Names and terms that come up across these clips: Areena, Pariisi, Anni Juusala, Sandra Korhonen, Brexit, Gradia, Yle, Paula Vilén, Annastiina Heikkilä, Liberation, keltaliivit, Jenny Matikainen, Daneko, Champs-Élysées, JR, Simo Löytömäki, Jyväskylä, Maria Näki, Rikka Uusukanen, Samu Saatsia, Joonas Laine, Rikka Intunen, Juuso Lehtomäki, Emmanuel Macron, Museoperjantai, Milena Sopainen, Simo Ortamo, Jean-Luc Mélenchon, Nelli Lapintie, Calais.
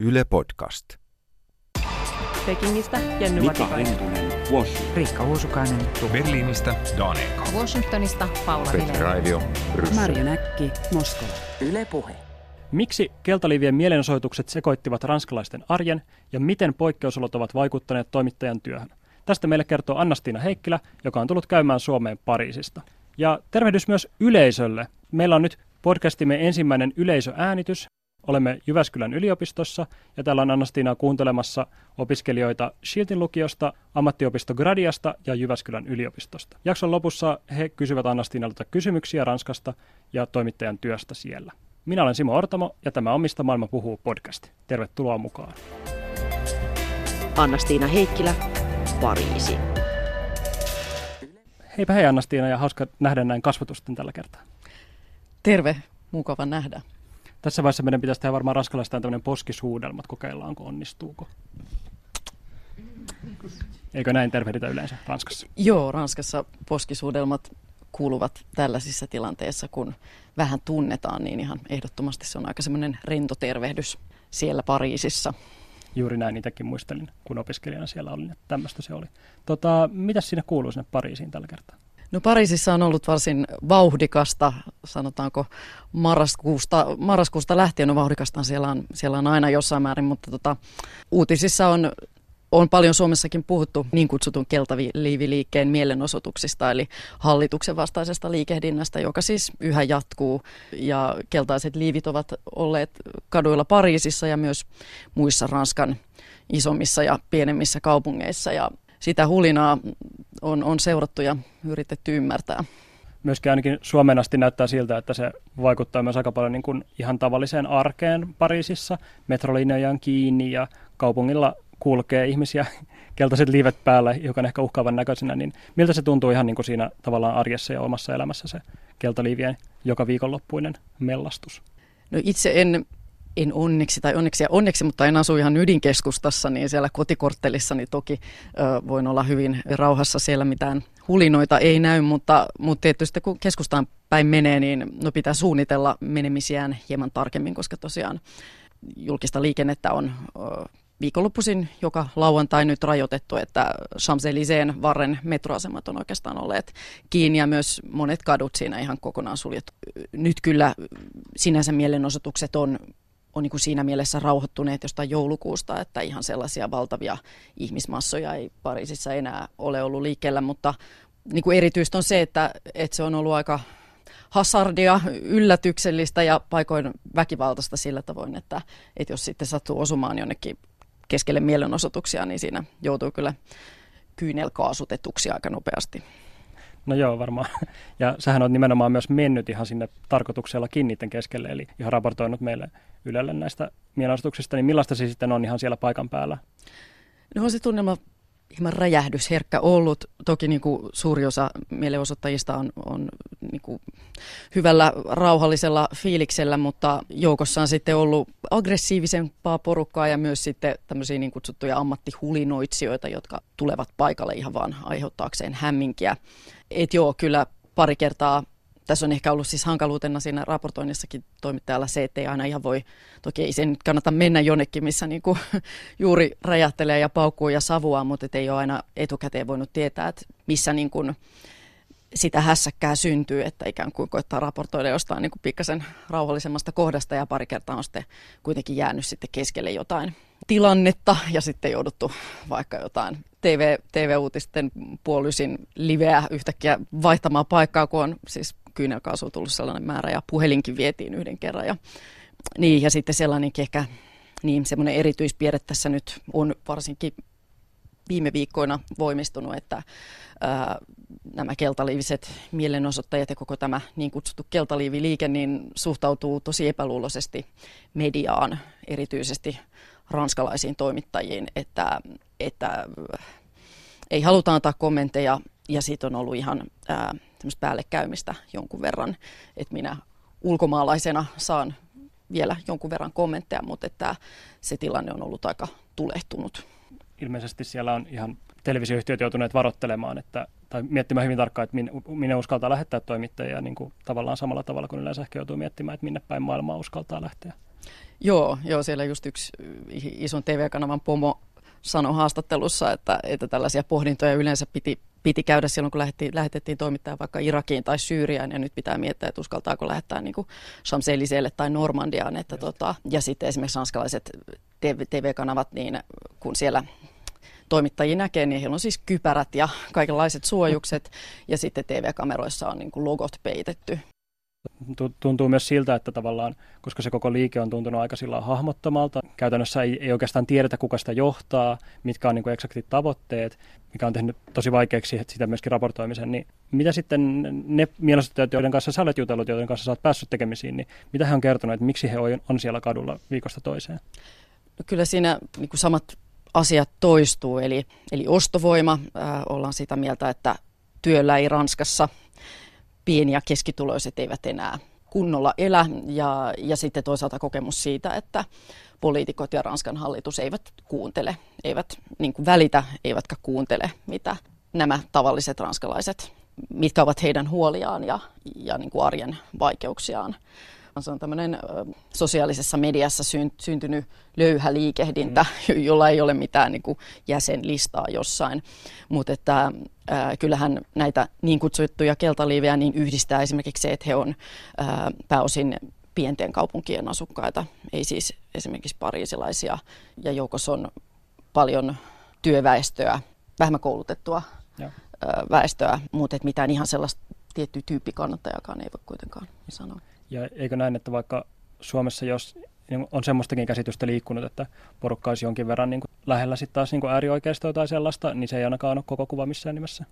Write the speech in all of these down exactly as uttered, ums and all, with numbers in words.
Yle Podcast. Pekingistä Jenny Matikainen. Rikka Intunen, Washington. Rikka Uusukanen. Berliinistä Daneko. Washingtonista Paula Vilén. Maria Näki, Moskova. Yle Puhe. Miksi keltaliivien mielenosoitukset sekoittivat ranskalaisten arjen ja miten poikkeusolot ovat vaikuttaneet toimittajan työhön? Tästä meille kertoo Annastiina Heikkilä, joka on tullut käymään Suomeen Pariisista. Ja tervehdys myös yleisölle. Meillä on nyt podcastimme ensimmäinen yleisöäänitys. Olemme Jyväskylän yliopistossa ja täällä on Annastiinaa kuuntelemassa opiskelijoita Shiltin lukiosta, ammattiopisto Gradiasta ja Jyväskylän yliopistosta. Jakson lopussa he kysyvät Annastiinalta kysymyksiä Ranskasta ja toimittajan työstä siellä. Minä olen Simo Ortamo ja tämä on Mistä maailma puhuu -podcast. Tervetuloa mukaan. Annastiina Heikkilä, Pariisi. Heipä hei Annastiina ja hauska nähdä näin kasvotusten tällä kertaa. Terve, mukava nähdä. Tässä vaiheessa meidän pitäisi tehdä varmaan ranskalaistaan tämmöinen poskisuudelma, että kokeillaanko, onnistuuko. Eikö näin tervehditä yleensä Ranskassa? Joo, Ranskassa poskisuudelmat kuuluvat tällaisissa tilanteissa, kun vähän tunnetaan, niin ihan ehdottomasti se on aika semmoinen rento tervehdys siellä Pariisissa. Juuri näin, itsekin muistelin, kun opiskelijana siellä olin, että tämmöistä se oli. Tota, mitäs siinä kuuluu sinne Pariisiin tällä kertaa? No Pariisissa on ollut varsin vauhdikasta, sanotaanko marraskuusta, marraskuusta lähtien, no vauhdikastaan siellä on, siellä on aina jossain määrin, mutta tota, uutisissa on, on paljon Suomessakin puhuttu niin kutsutun keltaliiviliikkeen mielenosoituksista, eli hallituksen vastaisesta liikehdinnästä, joka siis yhä jatkuu, ja keltaiset liivit ovat olleet kaduilla Pariisissa ja myös muissa Ranskan isommissa ja pienemmissä kaupungeissa, ja sitä hulinaa on, on seurattu ja yritetty ymmärtää. Myöskin ainakin Suomeen asti näyttää siltä, että se vaikuttaa myös aika paljon niin kuin ihan tavalliseen arkeen Pariisissa. Metrolinjoja on kiinni ja kaupungilla kulkee ihmisiä keltaiset liivet päällä, joka on ehkä uhkaavan näköisenä. Niin miltä se tuntuu ihan niin kuin siinä tavallaan arjessa ja omassa elämässä se keltaliivien joka viikonloppuinen mellastus? No itse en... En onneksi, tai onneksi ja onneksi, mutta en asu ihan ydinkeskustassa, niin siellä kotikorttelissa niin toki ö, voin olla hyvin rauhassa. Siellä mitään hulinoita ei näy, mutta, mutta tietysti kun keskustaan päin menee, niin no pitää suunnitella menemisiään hieman tarkemmin, koska tosiaan julkista liikennettä on ö, viikonloppuisin joka lauantai nyt rajoitettu, että Champs-Élyséen varren metroasemat on oikeastaan olleet kiinni ja myös monet kadut siinä ihan kokonaan suljettu. Nyt kyllä sinänsä mielenosoitukset on... on niin kuin siinä mielessä rauhoittuneet jostain joulukuusta, että ihan sellaisia valtavia ihmismassoja ei Pariisissa enää ole ollut liikkeellä, mutta niin kuin erityistä on se, että, että se on ollut aika hasardia, yllätyksellistä ja paikoin väkivaltaista sillä tavoin, että, että jos sitten sattuu osumaan jonnekin keskelle mielenosoituksia, niin siinä joutuu kyllä kyynelkaasutetuksi aika nopeasti. No joo, varmaan. Ja sähän on nimenomaan myös mennyt ihan sinne tarkoituksellakin niiden keskelle, eli ihan raportoinut meille Ylelle näistä mielenosoituksista, niin millaista se sitten on ihan siellä paikan päällä? No on se tunnelma hieman räjähdysherkkä ollut. Toki niin kuin suuri osa mielenosoittajista on, on niin kuin hyvällä, rauhallisella fiiliksellä, mutta joukossa on sitten ollut aggressiivisempaa porukkaa ja myös sitten tämmöisiä niin kutsuttuja ammattihulinoitsijoita, jotka tulevat paikalle ihan vaan aiheuttaakseen hämminkiä. Et joo, kyllä pari kertaa. Tässä on ehkä ollut siis hankaluutena siinä raportoinnissakin toimittajalla se, että ei aina ihan voi, toki ei sen kannata mennä jonnekin, missä niinku juuri räjähtelee ja paukkuu ja savuaa, mutta ei ole aina etukäteen voinut tietää, että missä niinku sitä hässäkkää syntyy, että ikään kuin koittaa raportoida jostain niinku pikkasen rauhallisemmasta kohdasta ja pari kertaa on sitten kuitenkin jäänyt sitten keskelle jotain tilannetta ja sitten jouduttu vaikka jotain T V, T V-uutisten puolisin liveä yhtäkkiä vaihtamaan paikkaa, kun on siis kyynelkaasu on tullut sellainen määrä ja puhelinkin vietiin yhden kerran. Ja, niin, ja sitten sellainenkin ehkä niin, semmoinen erityispiirre tässä nyt on varsinkin viime viikkoina voimistunut, että ää, nämä keltaliiviset mielenosoittajat ja koko tämä niin kutsuttu keltaliiviliike niin suhtautuu tosi epäluuloisesti mediaan, erityisesti ranskalaisiin toimittajiin, että, että ei haluta antaa kommentteja ja siitä on ollut ihan... Ää, tämmöistä päällekäymistä jonkun verran, että minä ulkomaalaisena saan vielä jonkun verran kommentteja, mutta että se tilanne on ollut aika tulehtunut. Ilmeisesti siellä on ihan televisioyhtiöt joutuneet varoittelemaan, että, tai miettimään hyvin tarkkaan, että minne, minne uskaltaa lähettää toimittajia niin kuin tavallaan samalla tavalla kuin yleensä ehkä joutuu miettimään, että minne päin maailmaa uskaltaa lähteä. Joo, joo, siellä just yksi ison T V-kanavan pomo sanoi haastattelussa, että, että tällaisia pohdintoja yleensä piti, piti käydä silloin, kun lähetettiin, lähetettiin toimittaa vaikka Irakiin tai Syyriaan, ja nyt pitää miettiä, että uskaltaako lähettää niin kuin Champs-Élysées'lle tai Normandiaan. Että tota, ja sitten esimerkiksi ranskalaiset T V-kanavat, niin kun siellä toimittajia näkee, niin heillä on siis kypärät ja kaikenlaiset suojukset, ja sitten T V-kameroissa on niin kuin logot peitetty. Tuntuu myös siltä, että tavallaan, koska se koko liike on tuntunut aika sillä hahmottomalta, käytännössä ei, ei oikeastaan tiedetä, kuka sitä johtaa, mitkä on niin kuin eksaktit tavoitteet, mikä on tehnyt tosi vaikeaksi sitä myöskin raportoimisen, niin mitä sitten ne mielenosoittajat, joiden kanssa sä olet jutellut, joiden kanssa sä olet päässyt tekemisiin, niin mitä he on kertonut, että miksi he on siellä kadulla viikosta toiseen? No kyllä siinä niin kuin samat asiat toistuu, eli, eli ostovoima, äh, ollaan sitä mieltä, että työllä ei Ranskassa, pieni- ja keskituloiset eivät enää kunnolla elä, ja, ja sitten toisaalta kokemus siitä, että poliitikot ja Ranskan hallitus eivät kuuntele, eivät niin kuin välitä, eivätkä kuuntele, mitä nämä tavalliset ranskalaiset, mitkä ovat heidän huoliaan ja, ja niin kuin arjen vaikeuksiaan. Se on tämmöinen sosiaalisessa mediassa syntynyt löyhä liikehdintä, mm. jolla ei ole mitään niin kuin jäsenlistaa jossain. Mutta että ää, kyllähän näitä niin kutsuttuja keltaliivejä niin yhdistää esimerkiksi se, että he on ää, pääosin pienten kaupunkien asukkaita, ei siis esimerkiksi pariisilaisia, ja joukossa on paljon työväestöä, vähemmän koulutettua ää, väestöä, mutta et mitään ihan sellaista tiettyä tyyppikannattajakaan ei voi kuitenkaan sanoa. Ja eikö näin, että vaikka Suomessa jos on semmoistakin käsitystä liikkunut, että porukka olisi jonkin verran niin kuin lähellä sitten taas niin kuin äärioikeistoa tai sellaista, niin se ei ainakaan ole koko kuva missään nimessä?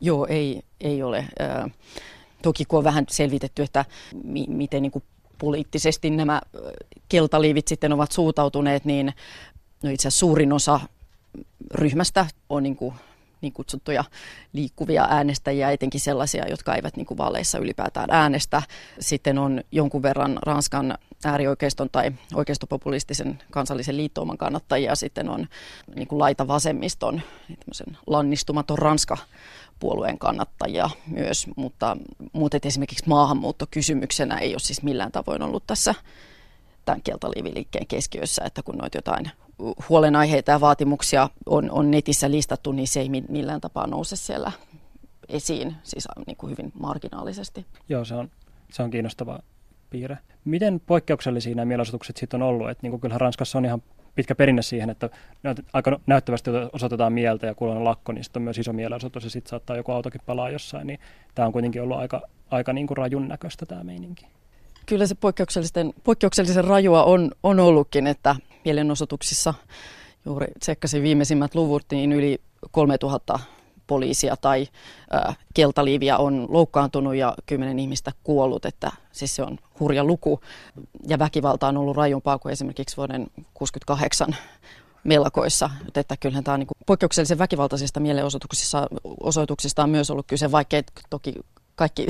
Joo, ei, ei ole. Äh, toki kun on vähän selvitetty, että mi- miten niin kuin poliittisesti nämä keltaliivit sitten ovat suutautuneet, niin no itse asiassa suurin osa ryhmästä on niin kuin niin kutsuttuja liikkuvia äänestäjiä, etenkin sellaisia, jotka eivät niin kuin vaaleissa ylipäätään äänestä. Sitten on jonkun verran Ranskan äärioikeiston tai oikeistopopulistisen kansallisen liittouman kannattajia. Sitten on niin kuin laitavasemmiston, tämmöisen lannistumaton Ranska-puolueen kannattajia myös. Mutta muuten esimerkiksi maahanmuuttokysymyksenä ei ole siis millään tavoin ollut tässä tämän keltaliiviliikkeen keskiössä, että kun noit jotain huolenaiheita ja vaatimuksia on, on netissä listattu, niin se ei millään tapaa nouse siellä esiin, siis niin kuin hyvin marginaalisesti. Joo, se on, se on kiinnostava piirre. Miten poikkeuksellisia nämä mielenosoitukset sitten on ollut? Et niin kuin kyllähän Ranskassa on ihan pitkä perinne siihen, että aika näyttävästi osoitetaan mieltä ja kun on lakko, niin sitten on myös iso mielenosoitus ja sitten saattaa joku autokin palaa jossain. Niin tämä on kuitenkin ollut aika, aika niin kuin rajun näköistä tämä meininki. Kyllä se poikkeuksellisen, poikkeuksellisen rajua on, on ollutkin, että mielenosoituksissa, juuri tsekkasin viimeisimmät luvut, niin yli kolmetuhatta poliisia tai ä, keltaliiviä on loukkaantunut ja kymmenen ihmistä kuollut, että siis se on hurja luku. Ja väkivalta on ollut rajumpaa kuin esimerkiksi vuoden kuusikymmentäkahdeksan mellakoissa. Että kyllähän tämä on niin kuin poikkeuksellisen väkivaltaisista mielenosoituksista on myös ollut kyse, vaikkei toki kaikki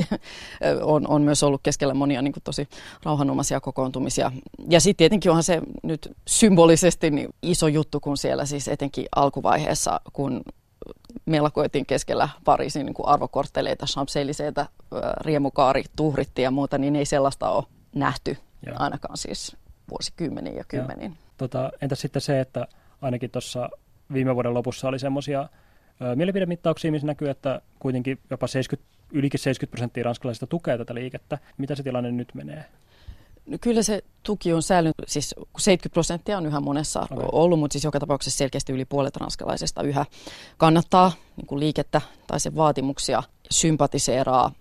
on, on myös ollut keskellä monia niin kuin tosi rauhanomaisia kokoontumisia. Ja sitten tietenkin onhan se nyt symbolisesti niin iso juttu, kun siellä siis etenkin alkuvaiheessa, kun mellakoitiin keskellä Pariisin niin kuin arvokortteleita, Champs-Élysées'tä, riemukaari tuhrittiin ja muuta, niin ei sellaista ole nähty Joo. ainakaan siis vuosikymmeniin ja kymmeniin. Tota, entäs sitten se, että ainakin tuossa viime vuoden lopussa oli semmoisia mielipidemittauksia, missä näkyy, että kuitenkin jopa seitsemänkymmentä, ylikin seitsemänkymmentä prosenttia ranskalaisista tukee tätä liikettä. Mitä se tilanne nyt menee? No kyllä se tuki on säilynyt, siis seitsemänkymmentä prosenttia on yhä monessa okay. ollut, mutta siis joka tapauksessa selkeästi yli puolet ranskalaisista yhä kannattaa niin kuin liikettä tai sen vaatimuksia, sympatiseeraa.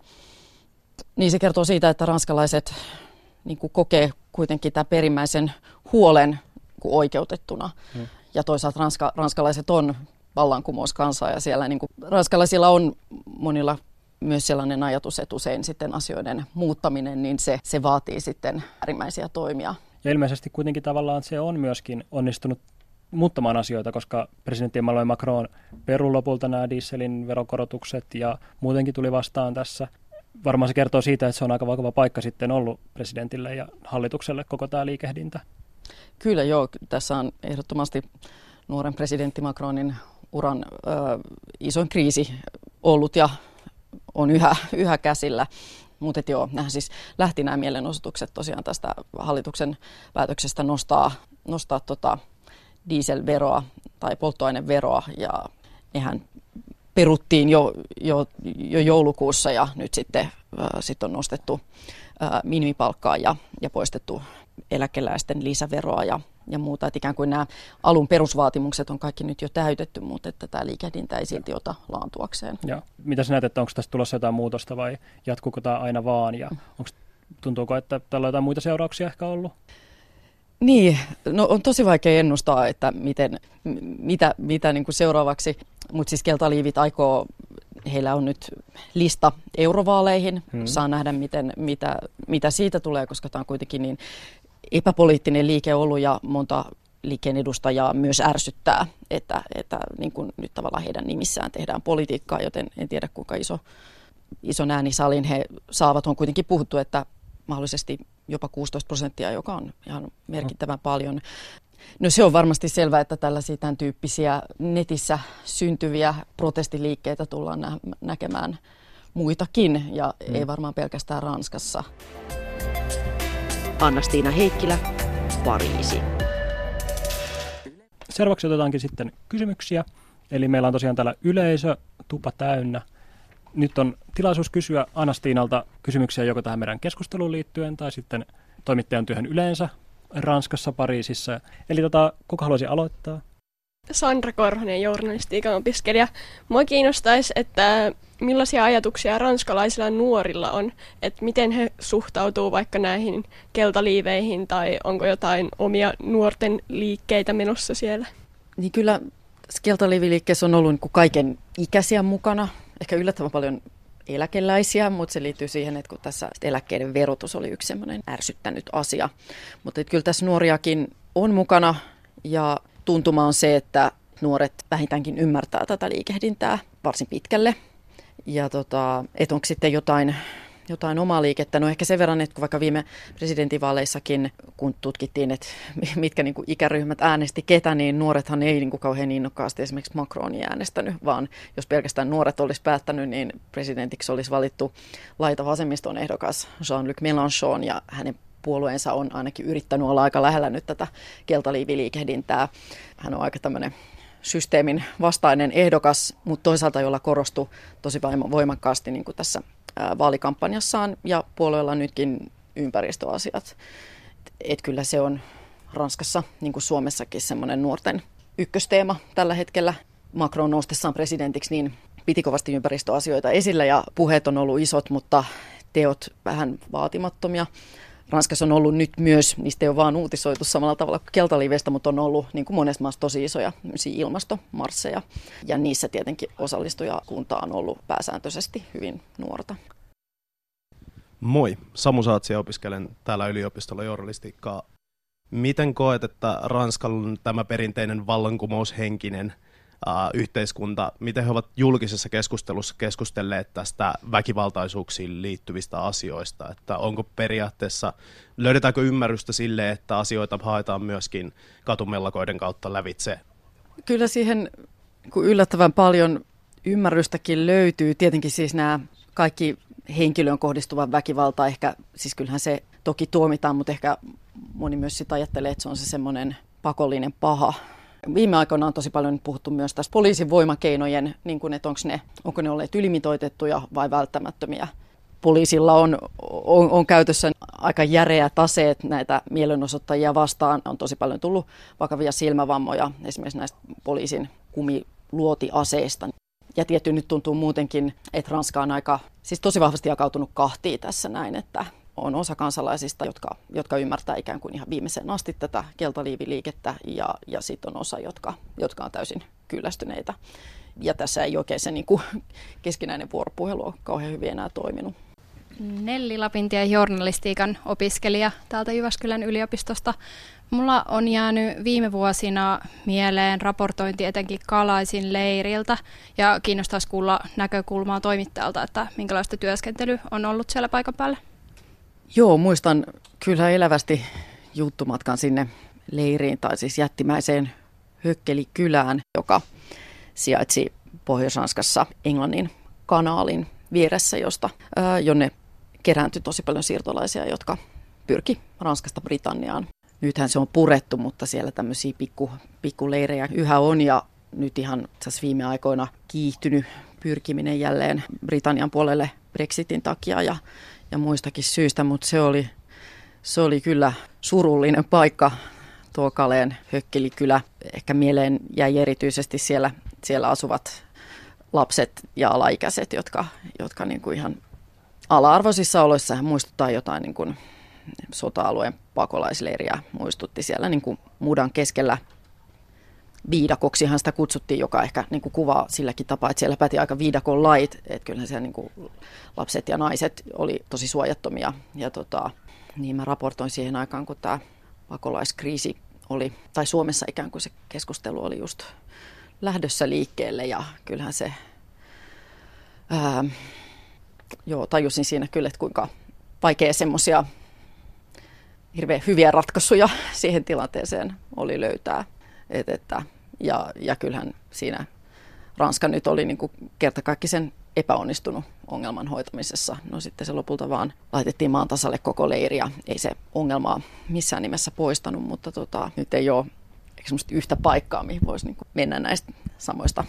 Niin se kertoo siitä, että ranskalaiset niin kuin kokee kuitenkin tämän perimmäisen huolen niin kuin oikeutettuna. Hmm. Ja toisaalta ranska, ranskalaiset on vallankumouskansaa ja siellä niin kuin ranskalaisilla on monilla myös sellainen ajatus, että usein sitten asioiden muuttaminen, niin se, se vaatii sitten äärimmäisiä toimia. Ja ilmeisesti kuitenkin tavallaan se on myöskin onnistunut muuttamaan asioita, koska presidentti Emmanuel Macron perui lopulta nämä dieselin verokorotukset ja muutenkin tuli vastaan tässä. Varmaan se kertoo siitä, että se on aika vakava paikka sitten ollut presidentille ja hallitukselle koko tämä liikehdintä. Kyllä joo, tässä on ehdottomasti nuoren presidentti Macronin uran ö, isoin kriisi ollut ja on yhä, yhä käsillä. Mutta joo, nämä siis lähti nämä mielenosoitukset tosiaan tästä hallituksen päätöksestä nostaa, nostaa tota dieselveroa tai polttoaineveroa, ja nehän peruttiin jo, jo, jo joulukuussa, ja nyt sitten äh, sit on nostettu äh, minimipalkkaa ja, ja poistettu eläkeläisten lisäveroa ja, ja muuta. Et ikään kuin nämä alun perusvaatimukset on kaikki nyt jo täytetty, mutta että tämä liikehdintä ei silti ota laantuakseen. Ja. Mitä sinä näet, että onko tässä tulossa jotain muutosta vai jatkuuko tämä aina vaan? Ja onko, tuntuuko, että tällä on jotain muita seurauksia ehkä ollut? Niin, no on tosi vaikea ennustaa, että miten, mitä, mitä niin kuin seuraavaksi, mutta siis keltaliivit aikoo, heillä on nyt lista eurovaaleihin, hmm. saa nähdä miten, mitä, mitä siitä tulee, koska tämä on kuitenkin niin epäpoliittinen liike ollut ja monta liikkeen edustajaa myös ärsyttää, että, että niin kuin nyt tavallaan heidän nimissään tehdään politiikkaa, joten en tiedä kuinka iso, ison äänisalin he saavat, on kuitenkin puhuttu, että mahdollisesti jopa kuusitoista prosenttia, joka on ihan merkittävän paljon. No se on varmasti selvää, että tällaisia tämän tyyppisiä netissä syntyviä protestiliikkeitä tullaan nä- näkemään muitakin, ja mm. ei varmaan pelkästään Ranskassa. Annastiina Heikkilä, Pariisi. Seuraavaksi otetaankin sitten kysymyksiä. Eli meillä on tosiaan täällä yleisö, tupa täynnä. Nyt on tilaisuus kysyä Annastiinalta kysymyksiä joko tähän meidän keskusteluun liittyen tai sitten toimittajan työhön yleensä Ranskassa, Pariisissa. Eli tota, kuka haluaisi aloittaa? Sandra Korhonen, journalistiikan opiskelija. Mua kiinnostaisi, että millaisia ajatuksia ranskalaisilla nuorilla on, että miten he suhtautuu vaikka näihin keltaliiveihin tai onko jotain omia nuorten liikkeitä menossa siellä? Niin kyllä keltaliiviliikkeessä on ollut niin kuin kaiken ikäisiä mukana. Ehkä yllättävän paljon eläkeläisiä, mutta se liittyy siihen, että kun tässä eläkkeiden verotus oli yksi semmoinen ärsyttänyt asia. Mutta kyllä tässä nuoriakin on mukana ja tuntuma on se, että nuoret vähintäänkin ymmärtää tätä liikehdintää varsin pitkälle. Ja tota, että onko sitten jotain, jotain omaa liikettä. No ehkä sen verran, että kun vaikka viime presidentinvaaleissakin, kun tutkittiin, että mitkä niin kuin ikäryhmät äänesti ketä, niin nuorethan ei niin kuin kauhean innokkaasti esimerkiksi Macronia äänestänyt, vaan jos pelkästään nuoret olisi päättänyt, niin presidentiksi olisi valittu laitavasemmiston ehdokas Jean-Luc Mélenchon, ja hänen puolueensa on ainakin yrittänyt olla aika lähellä nyt tätä keltaliiviliikehdintää. Hän on aika tämmöinen systeemin vastainen ehdokas, mutta toisaalta jolla korostui tosi voimakkaasti niin kuin tässä vaalikampanjassaan ja puolueella nytkin ympäristöasiat. Et kyllä se on Ranskassa, niin kuin Suomessakin, semmoinen nuorten ykkösteema tällä hetkellä. Macron noustessaan presidentiksi niin piti kovasti ympäristöasioita esillä ja puheet on ollut isot, mutta teot vähän vaatimattomia. Ranskassa on ollut nyt myös, niistä ei ole vaan uutisoitu samalla tavalla kuin keltaliiveistä, mutta on ollut niin kuin monessa maassa tosi isoja ilmastomarsseja. Ja niissä tietenkin osallistujakunta on ollut pääsääntöisesti hyvin nuorta. Moi, Samu Saatsia, opiskelen täällä yliopistolla journalistiikkaa. Miten koet, että Ranskan tämä perinteinen vallankumoushenkinen äh, yhteiskunta, miten he ovat julkisessa keskustelussa keskustelleet tästä väkivaltaisuuksiin liittyvistä asioista? Että onko periaatteessa, löydetäänkö ymmärrystä sille, että asioita haetaan myöskin katumellakoiden kautta lävitse? Kyllä siihen kun yllättävän paljon ymmärrystäkin löytyy. Tietenkin siis nämä kaikki henkilöön kohdistuva väkivalta, ehkä, siis kyllähän se toki tuomitaan, mutta ehkä moni myös sitä ajattelee, että se on se semmoinen pakollinen paha. Viime aikoina on tosi paljon puhuttu myös tästä poliisin voimakeinojen, niin kuin, että onko ne, onko ne olleet ylimitoitettuja vai välttämättömiä. Poliisilla on, on, on käytössä aika järeät aseet näitä mielenosoittajia vastaan. On tosi paljon tullut vakavia silmävammoja esimerkiksi näistä poliisin kumiluotiaseista. Ja tietysti nyt tuntuu muutenkin, että Ranska on aika, siis tosi vahvasti jakautunut kahtia tässä näin, että on osa kansalaisista, jotka, jotka ymmärtää ikään kuin ihan viimeiseen asti tätä keltaliiviliikettä, ja, ja sitten on osa, jotka, jotka on täysin kyllästyneitä. Ja tässä ei oikein se niin kuin keskinäinen vuoropuhelu ole kauhean hyvin enää toiminut. Nelli Lapintie, journalistiikan opiskelija täältä Jyväskylän yliopistosta. Mulla on jäänyt viime vuosina mieleen raportointi etenkin Calaisin leiriltä, ja kiinnostaisi kuulla näkökulmaa toimittajalta, että minkälaista työskentely on ollut siellä paikan päällä. Joo, muistan kyllä elävästi juttumatkan sinne leiriin, tai siis jättimäiseen Hökkelikylään, joka sijaitsi Pohjois-Ranskassa Englannin kanaalin vieressä, josta, jonne kerääntyi tosi paljon siirtolaisia, jotka pyrki Ranskasta Britanniaan. Nythän se on purettu, mutta siellä tämmöisiä pikku, pikkuleirejä yhä on ja nyt ihan viime aikoina kiihtynyt pyrkiminen jälleen Britannian puolelle Brexitin takia ja, ja muistakin syistä, mutta se oli, se oli kyllä surullinen paikka tuo Kalaisen hökkelikylä. Ehkä mieleen jäi erityisesti siellä, siellä asuvat lapset ja alaikäiset, jotka, jotka niin kuin ihan ala-arvoisissa oloissa muistuttaa jotain niin kuin sota-alueen pakolaisleiriä, muistutti siellä niin kuin mudan keskellä. Viidakoksihan sitä kutsuttiin, joka ehkä niin kuin kuvaa silläkin tapaa, että siellä päti aika viidakon lait, että kyllähän siellä niin kuin lapset ja naiset oli tosi suojattomia. Ja tota, niin mä raportoin siihen aikaan, kun tämä pakolaiskriisi oli, tai Suomessa ikään kuin se keskustelu oli just lähdössä liikkeelle ja kyllähän se, ää, joo, tajusin siinä kyllä, että kuinka vaikea semmoisia hirveän hyviä ratkaisuja siihen tilanteeseen oli löytää. Et, että, ja, ja kyllähän siinä Ranska nyt oli niin kuin kertakaikkisen epäonnistunut ongelman hoitamisessa. No sitten se lopulta vaan laitettiin maan tasalle koko leiri ja ei se ongelmaa missään nimessä poistanut, mutta tota, nyt ei ole semmoista yhtä paikkaa, mihin voisi niin kuin mennä näistä samoista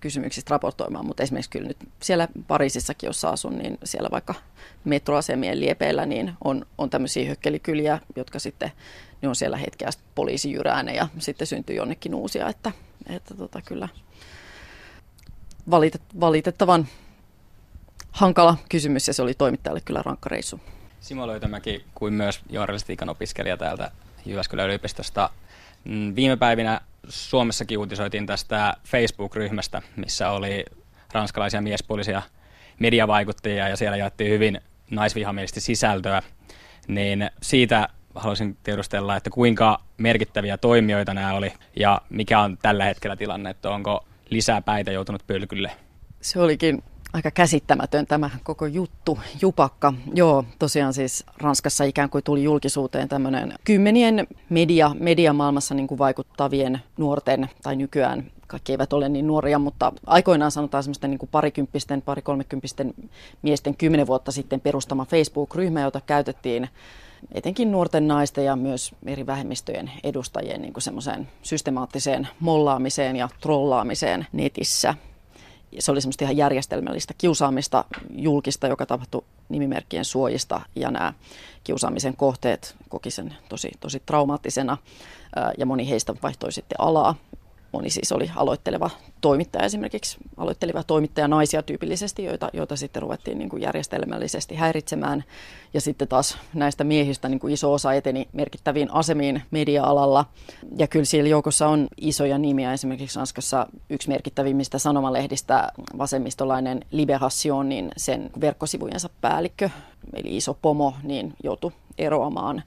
kysymyksistä raportoimaan. Mutta esimerkiksi kyllä nyt siellä Pariisissakin, jossa asun, niin siellä vaikka metroasemien liepeillä niin on, on tämmöisiä hökkelikyliä, jotka sitten ne on siellä hetkeä poliisijyräänä ja sitten syntyy jonnekin uusia. Että, että tota, kyllä valitet, valitettavan hankala kysymys ja se oli toimittajalle kyllä rankka reissu. Simo Löytömäki kuin myös journalistiikan opiskelija täältä Jyväskylän yliopistosta. Viime päivinä Suomessakin uutisoitiin tästä Facebook-ryhmästä, missä oli ranskalaisia miespuolisia mediavaikuttajia ja siellä jaettiin hyvin naisvihamielistä sisältöä. Niin siitä haluaisin tiedustella, että kuinka merkittäviä toimijoita nämä oli ja mikä on tällä hetkellä tilanne, että onko lisää päitä joutunut pölkylle? Se olikin aika käsittämätön tämä koko juttu, jupakka. Joo, tosiaan siis Ranskassa ikään kuin tuli julkisuuteen tämmöinen kymmenien media, mediamaailmassa niin kuin vaikuttavien nuorten, tai nykyään kaikki eivät ole niin nuoria, mutta aikoinaan sanotaan semmoista niin kuin parikymppisten, parikolmekymppisten miesten kymmenen vuotta sitten perustama Facebook-ryhmä, jota käytettiin etenkin nuorten naisten ja myös eri vähemmistöjen edustajien niin kuin semmoiseen systemaattiseen mollaamiseen ja trollaamiseen netissä. Se oli semmoista ihan järjestelmällistä kiusaamista julkista, joka tapahtui nimimerkkien suojista ja nämä kiusaamisen kohteet koki sen tosi, tosi traumaattisena ja moni heistä vaihtoi sitten alaa. Moni siis oli aloitteleva toimittaja esimerkiksi, aloitteleva toimittaja naisia tyypillisesti, joita, joita sitten ruvettiin niin kuin järjestelmällisesti häiritsemään. Ja sitten taas näistä miehistä niin kuin iso osa eteni merkittäviin asemiin media-alalla. Ja kyllä siellä joukossa on isoja nimiä, esimerkiksi Ranskassa yksi merkittävimmistä sanomalehdistä vasemmistolainen Liberation, niin sen verkkosivujensa päällikkö, eli iso pomo, niin joutui eroamaan.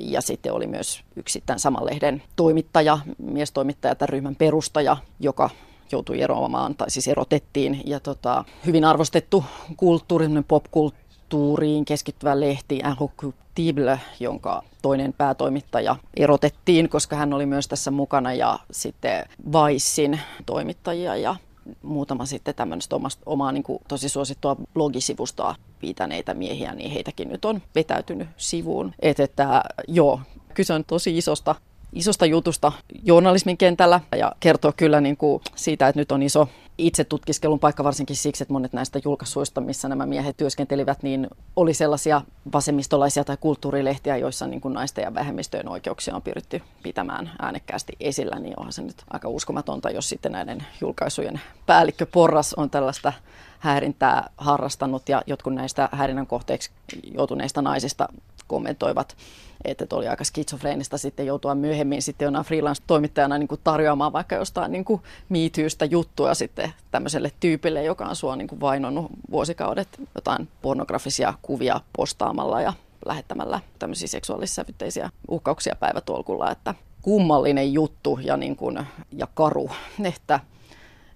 Ja sitten oli myös yksi tämän saman lehden toimittaja, miestoimittaja, tämän ryhmän perustaja, joka joutui eroamaan, tai siis erotettiin. Ja tota, hyvin arvostettu kulttuuri, popkulttuuriin keskittyvä lehti Enchochette, jonka toinen päätoimittaja erotettiin, koska hän oli myös tässä mukana, ja sitten Vaissin toimittajia ja muutama sitten tämmöistä omaa, omaa niin kuin tosi suosittua blogisivustoa pitäneitä miehiä, niin heitäkin nyt on vetäytynyt sivuun. Et, että joo, kyse on tosi isosta, isosta jutusta journalismin kentällä ja kertoo kyllä niin kuin siitä, että nyt on iso itsetutkiskelun paikka varsinkin siksi, että monet näistä julkaisuista, missä nämä miehet työskentelivät, niin oli sellaisia vasemmistolaisia tai kulttuurilehtiä, joissa niin kuin naisten ja vähemmistöjen oikeuksia on pyritty pitämään äänekkäästi esillä, niin onhan se nyt aika uskomatonta, jos sitten näiden julkaisujen päällikköporras on tällaista häirintää harrastanut ja jotkut näistä häirinnän kohteeksi joutuneista naisista kommentoivat, että oli aika skitsofreenista sitten joutua myöhemmin sitten jonain freelance-toimittajana niin kuin tarjoamaan vaikka jostain niin kuin miityystä juttua sitten tämmöiselle tyypille, joka on sua niin kuin vainonnut vuosikaudet jotain pornografisia kuvia postaamalla ja lähettämällä tämmöisiä seksuaalissävytteisiä uhkauksia päivätolkulla, että kummallinen juttu ja, niin kuin, ja karu, että,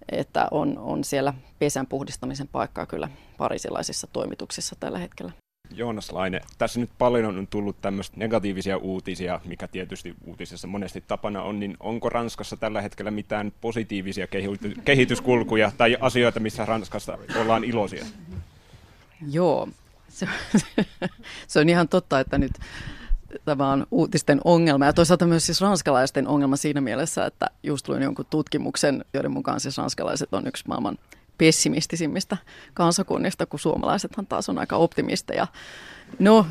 että on, on siellä pesän puhdistamisen paikkaa kyllä pariisilaisissa toimituksissa tällä hetkellä. Joonas Laine, tässä nyt paljon on tullut tämmöistä negatiivisia uutisia, mikä tietysti uutisissa monesti tapana on, niin onko Ranskassa tällä hetkellä mitään positiivisia kehityskulkuja tai asioita, missä Ranskassa ollaan iloisia? Joo, Se on, se on ihan totta, että nyt tämä on uutisten ongelma ja toisaalta myös siis ranskalaisten ongelma siinä mielessä, että just luin jonkun tutkimuksen, joiden mukaan siis ranskalaiset on yksi maailman pessimistisimmistä kansakunnista, kun suomalaisethan taas on aika optimisteja. No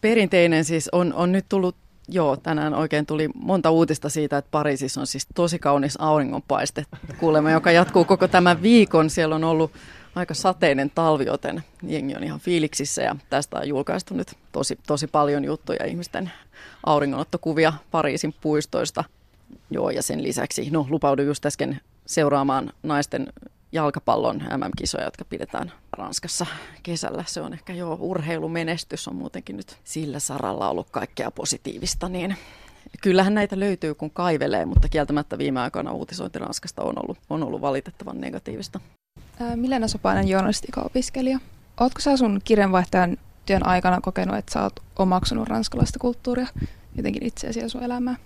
perinteinen siis on, on nyt tullut, joo tänään oikein tuli monta uutista siitä, että Pariisissa on siis tosi kaunis auringonpaiste kuulemma, joka jatkuu koko tämän viikon. Siellä on ollut aika sateinen talvi, joten jengi on ihan fiiliksissä ja tästä on julkaistu nyt tosi, tosi paljon juttuja ihmisten auringonottokuvia Pariisin puistoista. Joo ja sen lisäksi, no lupauduin just äsken seuraamaan naisten jalkapallon M M-kisoja, jotka pidetään Ranskassa kesällä. Se on ehkä jo urheilumenestys on muutenkin nyt sillä saralla ollut kaikkea positiivista, niin kyllähän näitä löytyy kun kaivelee, mutta kieltämättä viime aikoina uutisointi Ranskasta on ollut, on ollut valitettavan negatiivista. Milena Sopainen, journalistiikka-opiskelija. Ootko sä sun kirjanvaihtajan työn aikana kokenut, että sä oot omaksunut ranskalaista kulttuuria jotenkin itseäsi ja sun elämää?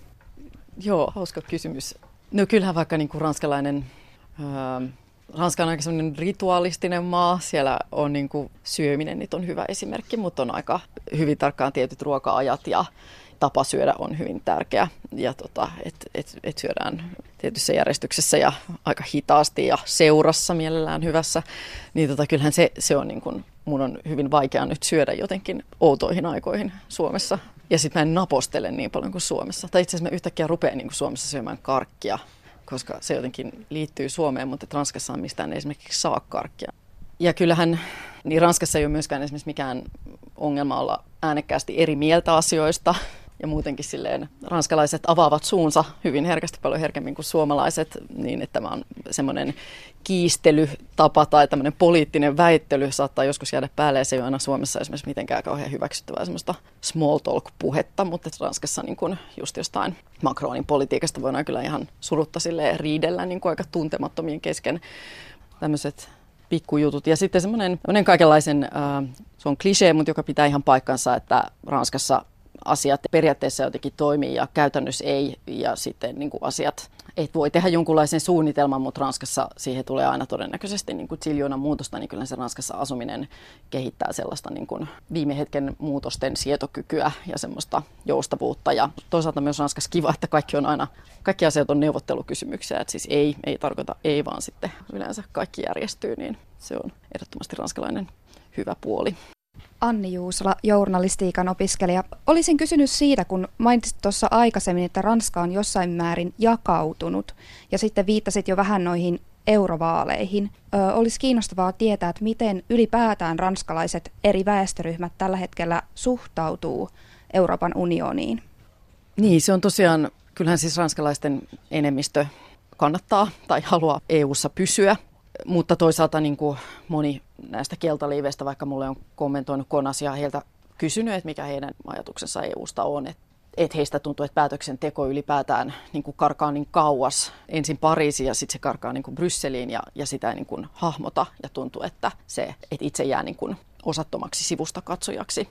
Joo, hauska kysymys. No kyllähän vaikka niin kuin ranskalainen, öö, Ranska on aika semmoinen rituaalistinen maa. Siellä on niin kuin syöminen, niitä on hyvä esimerkki, mutta on aika hyvin tarkkaan tietyt ruoka-ajat ja tapa syödä on hyvin tärkeä. Ja tota, että et, et syödään tietyssä järjestyksessä ja aika hitaasti ja seurassa mielellään hyvässä, niin tota, kyllähän se, se on niin kuin, mun on hyvin vaikea nyt syödä jotenkin outoihin aikoihin Suomessa. Ja sitten mä en napostele niin paljon kuin Suomessa. Tai itse asiassa mä yhtäkkiä rupean niin kuin Suomessa syömään karkkia, koska se jotenkin liittyy Suomeen, mutta Ranskassa mistään ei esimerkiksi saa karkkia. Ja kyllähän niin Ranskassa ei ole myöskään esimerkiksi mikään ongelma olla äänekkäästi eri mieltä asioista. Ja muutenkin silleen ranskalaiset avaavat suunsa hyvin herkästi, paljon herkemmin kuin suomalaiset, niin että tämä on semmoinen kiistelytapa tai tämmöinen poliittinen väittely saattaa joskus jäädä päälle. Se ei ole aina Suomessa esimerkiksi mitenkään kauhean hyväksyttävää semmoista small talk-puhetta, mutta Ranskassa niin kun just jostain Macronin politiikasta voidaan kyllä ihan surutta silleen riidellä niin kuin aika tuntemattomien kesken tämmöiset pikkujutut. Ja sitten semmoinen kaikenlaisen, se on klisee, mutta joka pitää ihan paikkansa, että Ranskassa asiat periaatteessa jotenkin toimii ja käytännössä ei, ja sitten niin kuin asiat, et voi tehdä jonkunlaisen suunnitelman, mutta Ranskassa siihen tulee aina todennäköisesti niin kuin ziljoona muutosta, niin kyllä se Ranskassa asuminen kehittää sellaista niin kuin viime hetken muutosten sietokykyä ja semmoista joustavuutta, ja toisaalta myös Ranskassa kiva, että kaikki on aina, kaikki asiat on neuvottelukysymyksiä, että siis ei, ei tarkoita ei, vaan sitten yleensä kaikki järjestyy, niin se on ehdottomasti ranskalainen hyvä puoli. Anni Juusala, journalistiikan opiskelija. Olisin kysynyt siitä, kun mainitsit tuossa aikaisemmin, että Ranska on jossain määrin jakautunut ja sitten viittasit jo vähän noihin eurovaaleihin. Ö, olisi kiinnostavaa tietää, että miten ylipäätään ranskalaiset eri väestöryhmät tällä hetkellä suhtautuu Euroopan unioniin. Niin, se on tosiaan, kyllähän siis ranskalaisten enemmistö kannattaa tai haluaa E U:ssa pysyä. Mutta toisaalta niin kuin moni näistä keltaliiveistä, vaikka mulle on kommentoinut konasia, heiltä kysynyt, että mikä heidän ajatuksensa E U:sta on. Että et heistä tuntuu, että päätöksenteko ylipäätään niin kuin karkaa niin kauas. Ensin Pariisiin ja sitten se karkaa niin kuin Brysseliin ja, ja sitä ei niin kuin hahmota. Ja tuntuu, että se et itse jää niin kuin osattomaksi sivusta katsojaksi.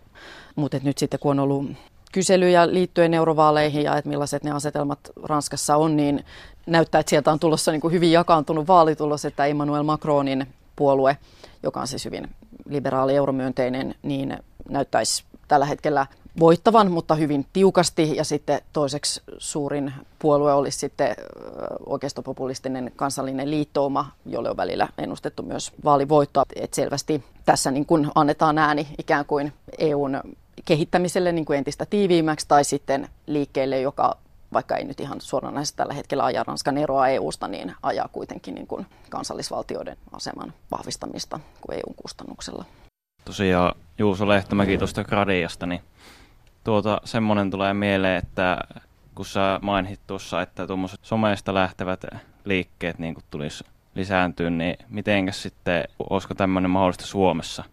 Mutta nyt sitten kun on ollut kyselyjä liittyen eurovaaleihin ja että millaiset ne asetelmat Ranskassa on, niin näyttää, että sieltä on tulossa niin kuin hyvin jakaantunut vaalitulos, että Emmanuel Macronin puolue, joka on siis hyvin liberaali euromyönteinen, niin näyttäisi tällä hetkellä voittavan, mutta hyvin tiukasti. Ja sitten toiseksi suurin puolue olisi sitten oikeistopopulistinen kansallinen liittouma, jolle on välillä ennustettu myös vaalivoittoa. Että selvästi tässä niin kuin annetaan ääni ikään kuin E U:n kehittämiselle niin kuin entistä tiiviimmäksi tai sitten liikkeelle, joka vaikka ei nyt ihan suoranaisesti tällä hetkellä ajaa Ranskan eroa E U:sta, niin ajaa kuitenkin niin kuin kansallisvaltioiden aseman vahvistamista kuin E U:n kustannuksella. Tosiaan Juuso Lehtomäki tuosta Gradiasta, niin tuota semmoinen tulee mieleen, että kun sä mainit tuossa, että tuommoiset somesta lähtevät liikkeet niin kuin tulisi lisääntyä, niin mitenkäs sitten, olisiko tämmöinen mahdollista Suomessa?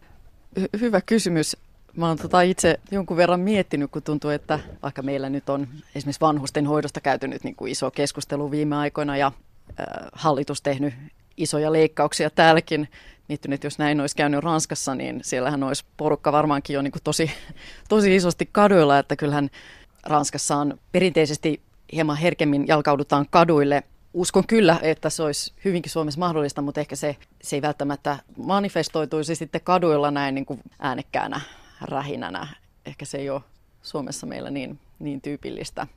Hy- hyvä kysymys. Mä oon tota itse jonkun verran miettinyt, kun tuntuu, että vaikka meillä nyt on esimerkiksi vanhusten hoidosta käyty nyt niin kuin iso keskustelu viime aikoina ja äh, hallitus tehnyt isoja leikkauksia täälläkin, niin jos näin olisi käynyt Ranskassa, niin siellähän olisi porukka varmaankin jo niin kuin tosi, tosi isosti kaduilla, että kyllähän Ranskassa on perinteisesti hieman herkemmin jalkaudutaan kaduille uskon kyllä, että se olisi hyvinkin Suomessa mahdollista, mutta ehkä se, se ei välttämättä manifestoituisi sitten kaduilla näin niin kuin äänekkäänä rähinänä. Ehkä se ei ole Suomessa meillä niin, niin tyypillistä.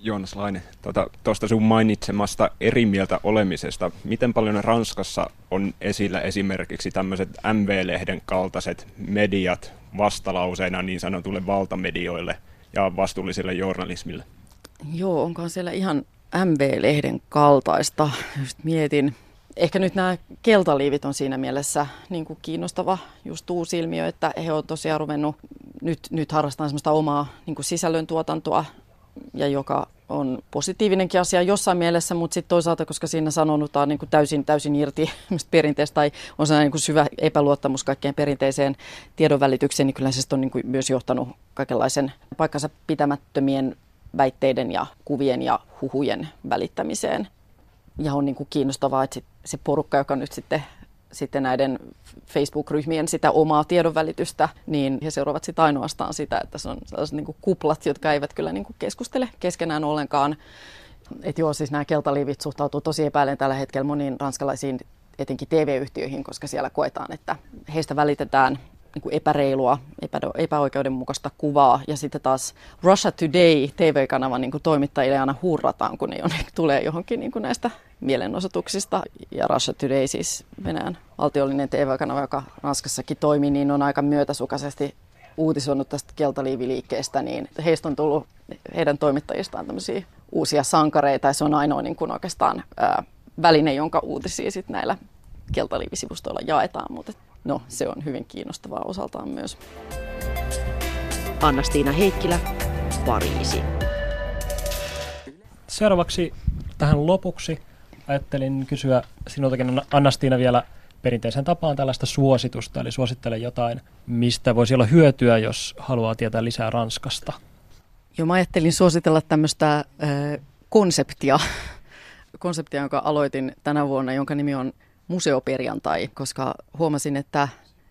Joonas Laine, tuota, tuosta sun mainitsemasta eri mieltä olemisesta, miten paljon Ranskassa on esillä esimerkiksi tämmöiset M V-lehden kaltaiset mediat vastalauseena niin sanotulle valtamedioille ja vastuulliselle journalismille? Joo, onkaan siellä ihan M V-lehden kaltaista, just mietin. Ehkä nyt nämä keltaliivit on siinä mielessä niin kuin kiinnostava just uusi ilmiö, että he on tosiaan ruvennut nyt, nyt harrastamaan semmoista omaa niin kuin sisällöntuotantoa, ja joka on positiivinenkin asia jossain mielessä, mutta sitten toisaalta, koska siinä sanonnutaan niin kuin täysin, täysin irti perinteestä tai on sellainen niin kuin syvä epäluottamus kaikkeen perinteiseen tiedonvälitykseen, niin kyllä se on niin kuin myös johtanut kaikenlaisen paikkansa pitämättömien väitteiden ja kuvien ja huhujen välittämiseen. Ja on niin kuin kiinnostavaa, että se porukka, joka nyt sitten, sitten näiden Facebook-ryhmien sitä omaa tiedonvälitystä, niin he seuraavat sitä ainoastaan sitä, että se on sellaiset niin kuin kuplat, jotka eivät kyllä niin kuin keskustele keskenään ollenkaan. Että joo, siis nämä keltaliivit suhtautuu tosi epäilen tällä hetkellä moniin ranskalaisiin, etenkin T V-yhtiöihin, koska siellä koetaan, että heistä välitetään niin kuin epäreilua, epä, epäoikeudenmukaista kuvaa. Ja sitten taas Russia Today T V-kanavan niin kuin toimittajille aina hurrataan, kun ne jonnekin tulee johonkin niin kuin näistä mielenosoituksista. Ja Russia Today, siis Venäjän valtiollinen T V-kanava, joka Ranskassakin toimii, niin on aika myötäsukaisesti uutisoinut tästä keltaliiviliikkeestä. Niin heistä on tullut heidän toimittajistaan tämmöisiä uusia sankareita, ja se on ainoa niin kuin oikeastaan ää, väline, jonka uutisia sit näillä keltaliivisivustoilla jaetaan. Mutta no, se on hyvin kiinnostavaa osaltaan myös. Annastiina Heikkilä, Pariisi. Seuraavaksi tähän lopuksi ajattelin kysyä sinultakin, Annastiina, vielä perinteisen tapaan tällaista suositusta, eli suosittele jotain, mistä voisi olla hyötyä, jos haluaa tietää lisää Ranskasta. Joo, mä ajattelin suositella tämmöistä äh, konseptia, konseptia, jonka aloitin tänä vuonna, jonka nimi on Museoperjantai, koska huomasin, että,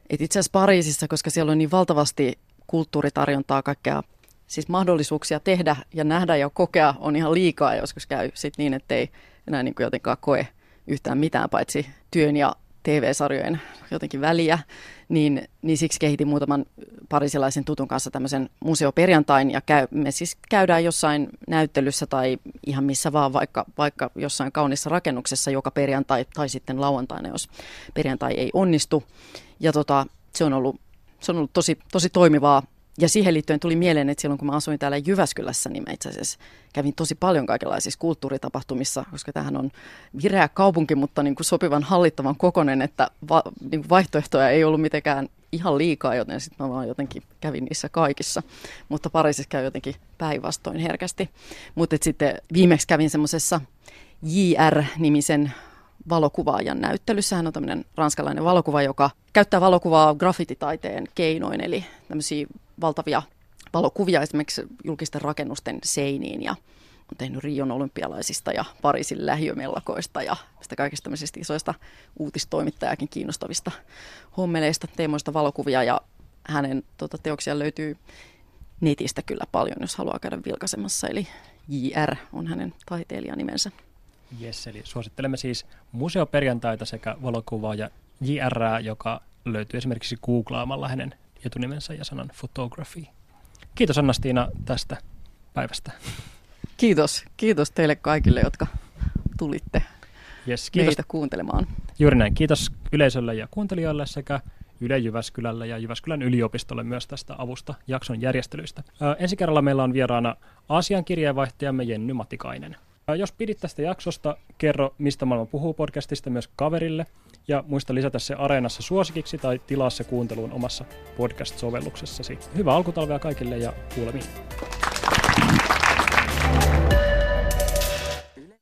että itse asiassa Pariisissa, koska siellä on niin valtavasti kulttuuritarjontaa, kaikkea siis mahdollisuuksia tehdä ja nähdä ja kokea on ihan liikaa, joskus käy sit niin, ettei enää niin kuin jotenkaan koe yhtään mitään paitsi työn ja T V-sarjojen jotenkin väliä, niin, niin siksi kehitin muutaman parisilaisen tutun kanssa tämmöisen museoperjantain, ja käy, me siis käydään jossain näyttelyssä tai ihan missä vaan, vaikka, vaikka jossain kaunissa rakennuksessa joka perjantai tai sitten lauantaina, jos perjantai ei onnistu. Ja tota, se on ollut, se on ollut tosi, tosi toimivaa. Ja siihen liittyen tuli mieleen, että silloin kun mä asuin täällä Jyväskylässä, niin mä itse asiassa kävin tosi paljon kaikenlaisissa kulttuuritapahtumissa, koska tämähän on vireä kaupunki, mutta niin kuin sopivan hallittavan kokoinen, että va- niin kuin vaihtoehtoja ei ollut mitenkään ihan liikaa, joten sitten mä vaan jotenkin kävin niissä kaikissa. Mutta Pariisissa käy jotenkin päinvastoin herkästi. Mutta sitten viimeksi kävin semmoisessa J R-nimisen valokuvaajan näyttelyssä. Hän on tämmöinen ranskalainen valokuva, joka käyttää valokuvaa graffititaiteen keinoin, eli tämmöisiä valtavia valokuvia esimerkiksi julkisten rakennusten seiniin, ja on tehnyt Rion olympialaisista ja Pariisin lähiömellakoista ja sitä kaikista tämmöisistä isoista uutistoimittajakin kiinnostavista hommeleista, teemoista valokuvia, ja hänen tota, teoksia löytyy netistä kyllä paljon, jos haluaa käydä vilkaisemassa, eli J R on hänen taiteilijanimensä. Jes, eli suosittelemme siis museoperjantaita sekä valokuvaa ja J R:ää, joka löytyy esimerkiksi googlaamalla hänen etunimensä ja sanan photography. Kiitos Annastiina tästä päivästä. Kiitos. Kiitos teille kaikille, jotka tulitte yes, meitä kuuntelemaan. Juuri näin. Kiitos yleisölle ja kuuntelijoille sekä Yle Jyväskylälle ja Jyväskylän yliopistolle myös tästä avusta jakson järjestelyistä. Ö, ensi kerralla meillä on vieraana Aasian kirjeenvaihtajamme Jenny Matikainen. Jos pidit tästä jaksosta, kerro Mistä maailma puhuu -podcastista myös kaverille ja muista lisätä se Areenassa suosikiksi tai tilaa se kuunteluun omassa podcast-sovelluksessasi. Hyvää alkutalvea kaikille ja kuulemiin.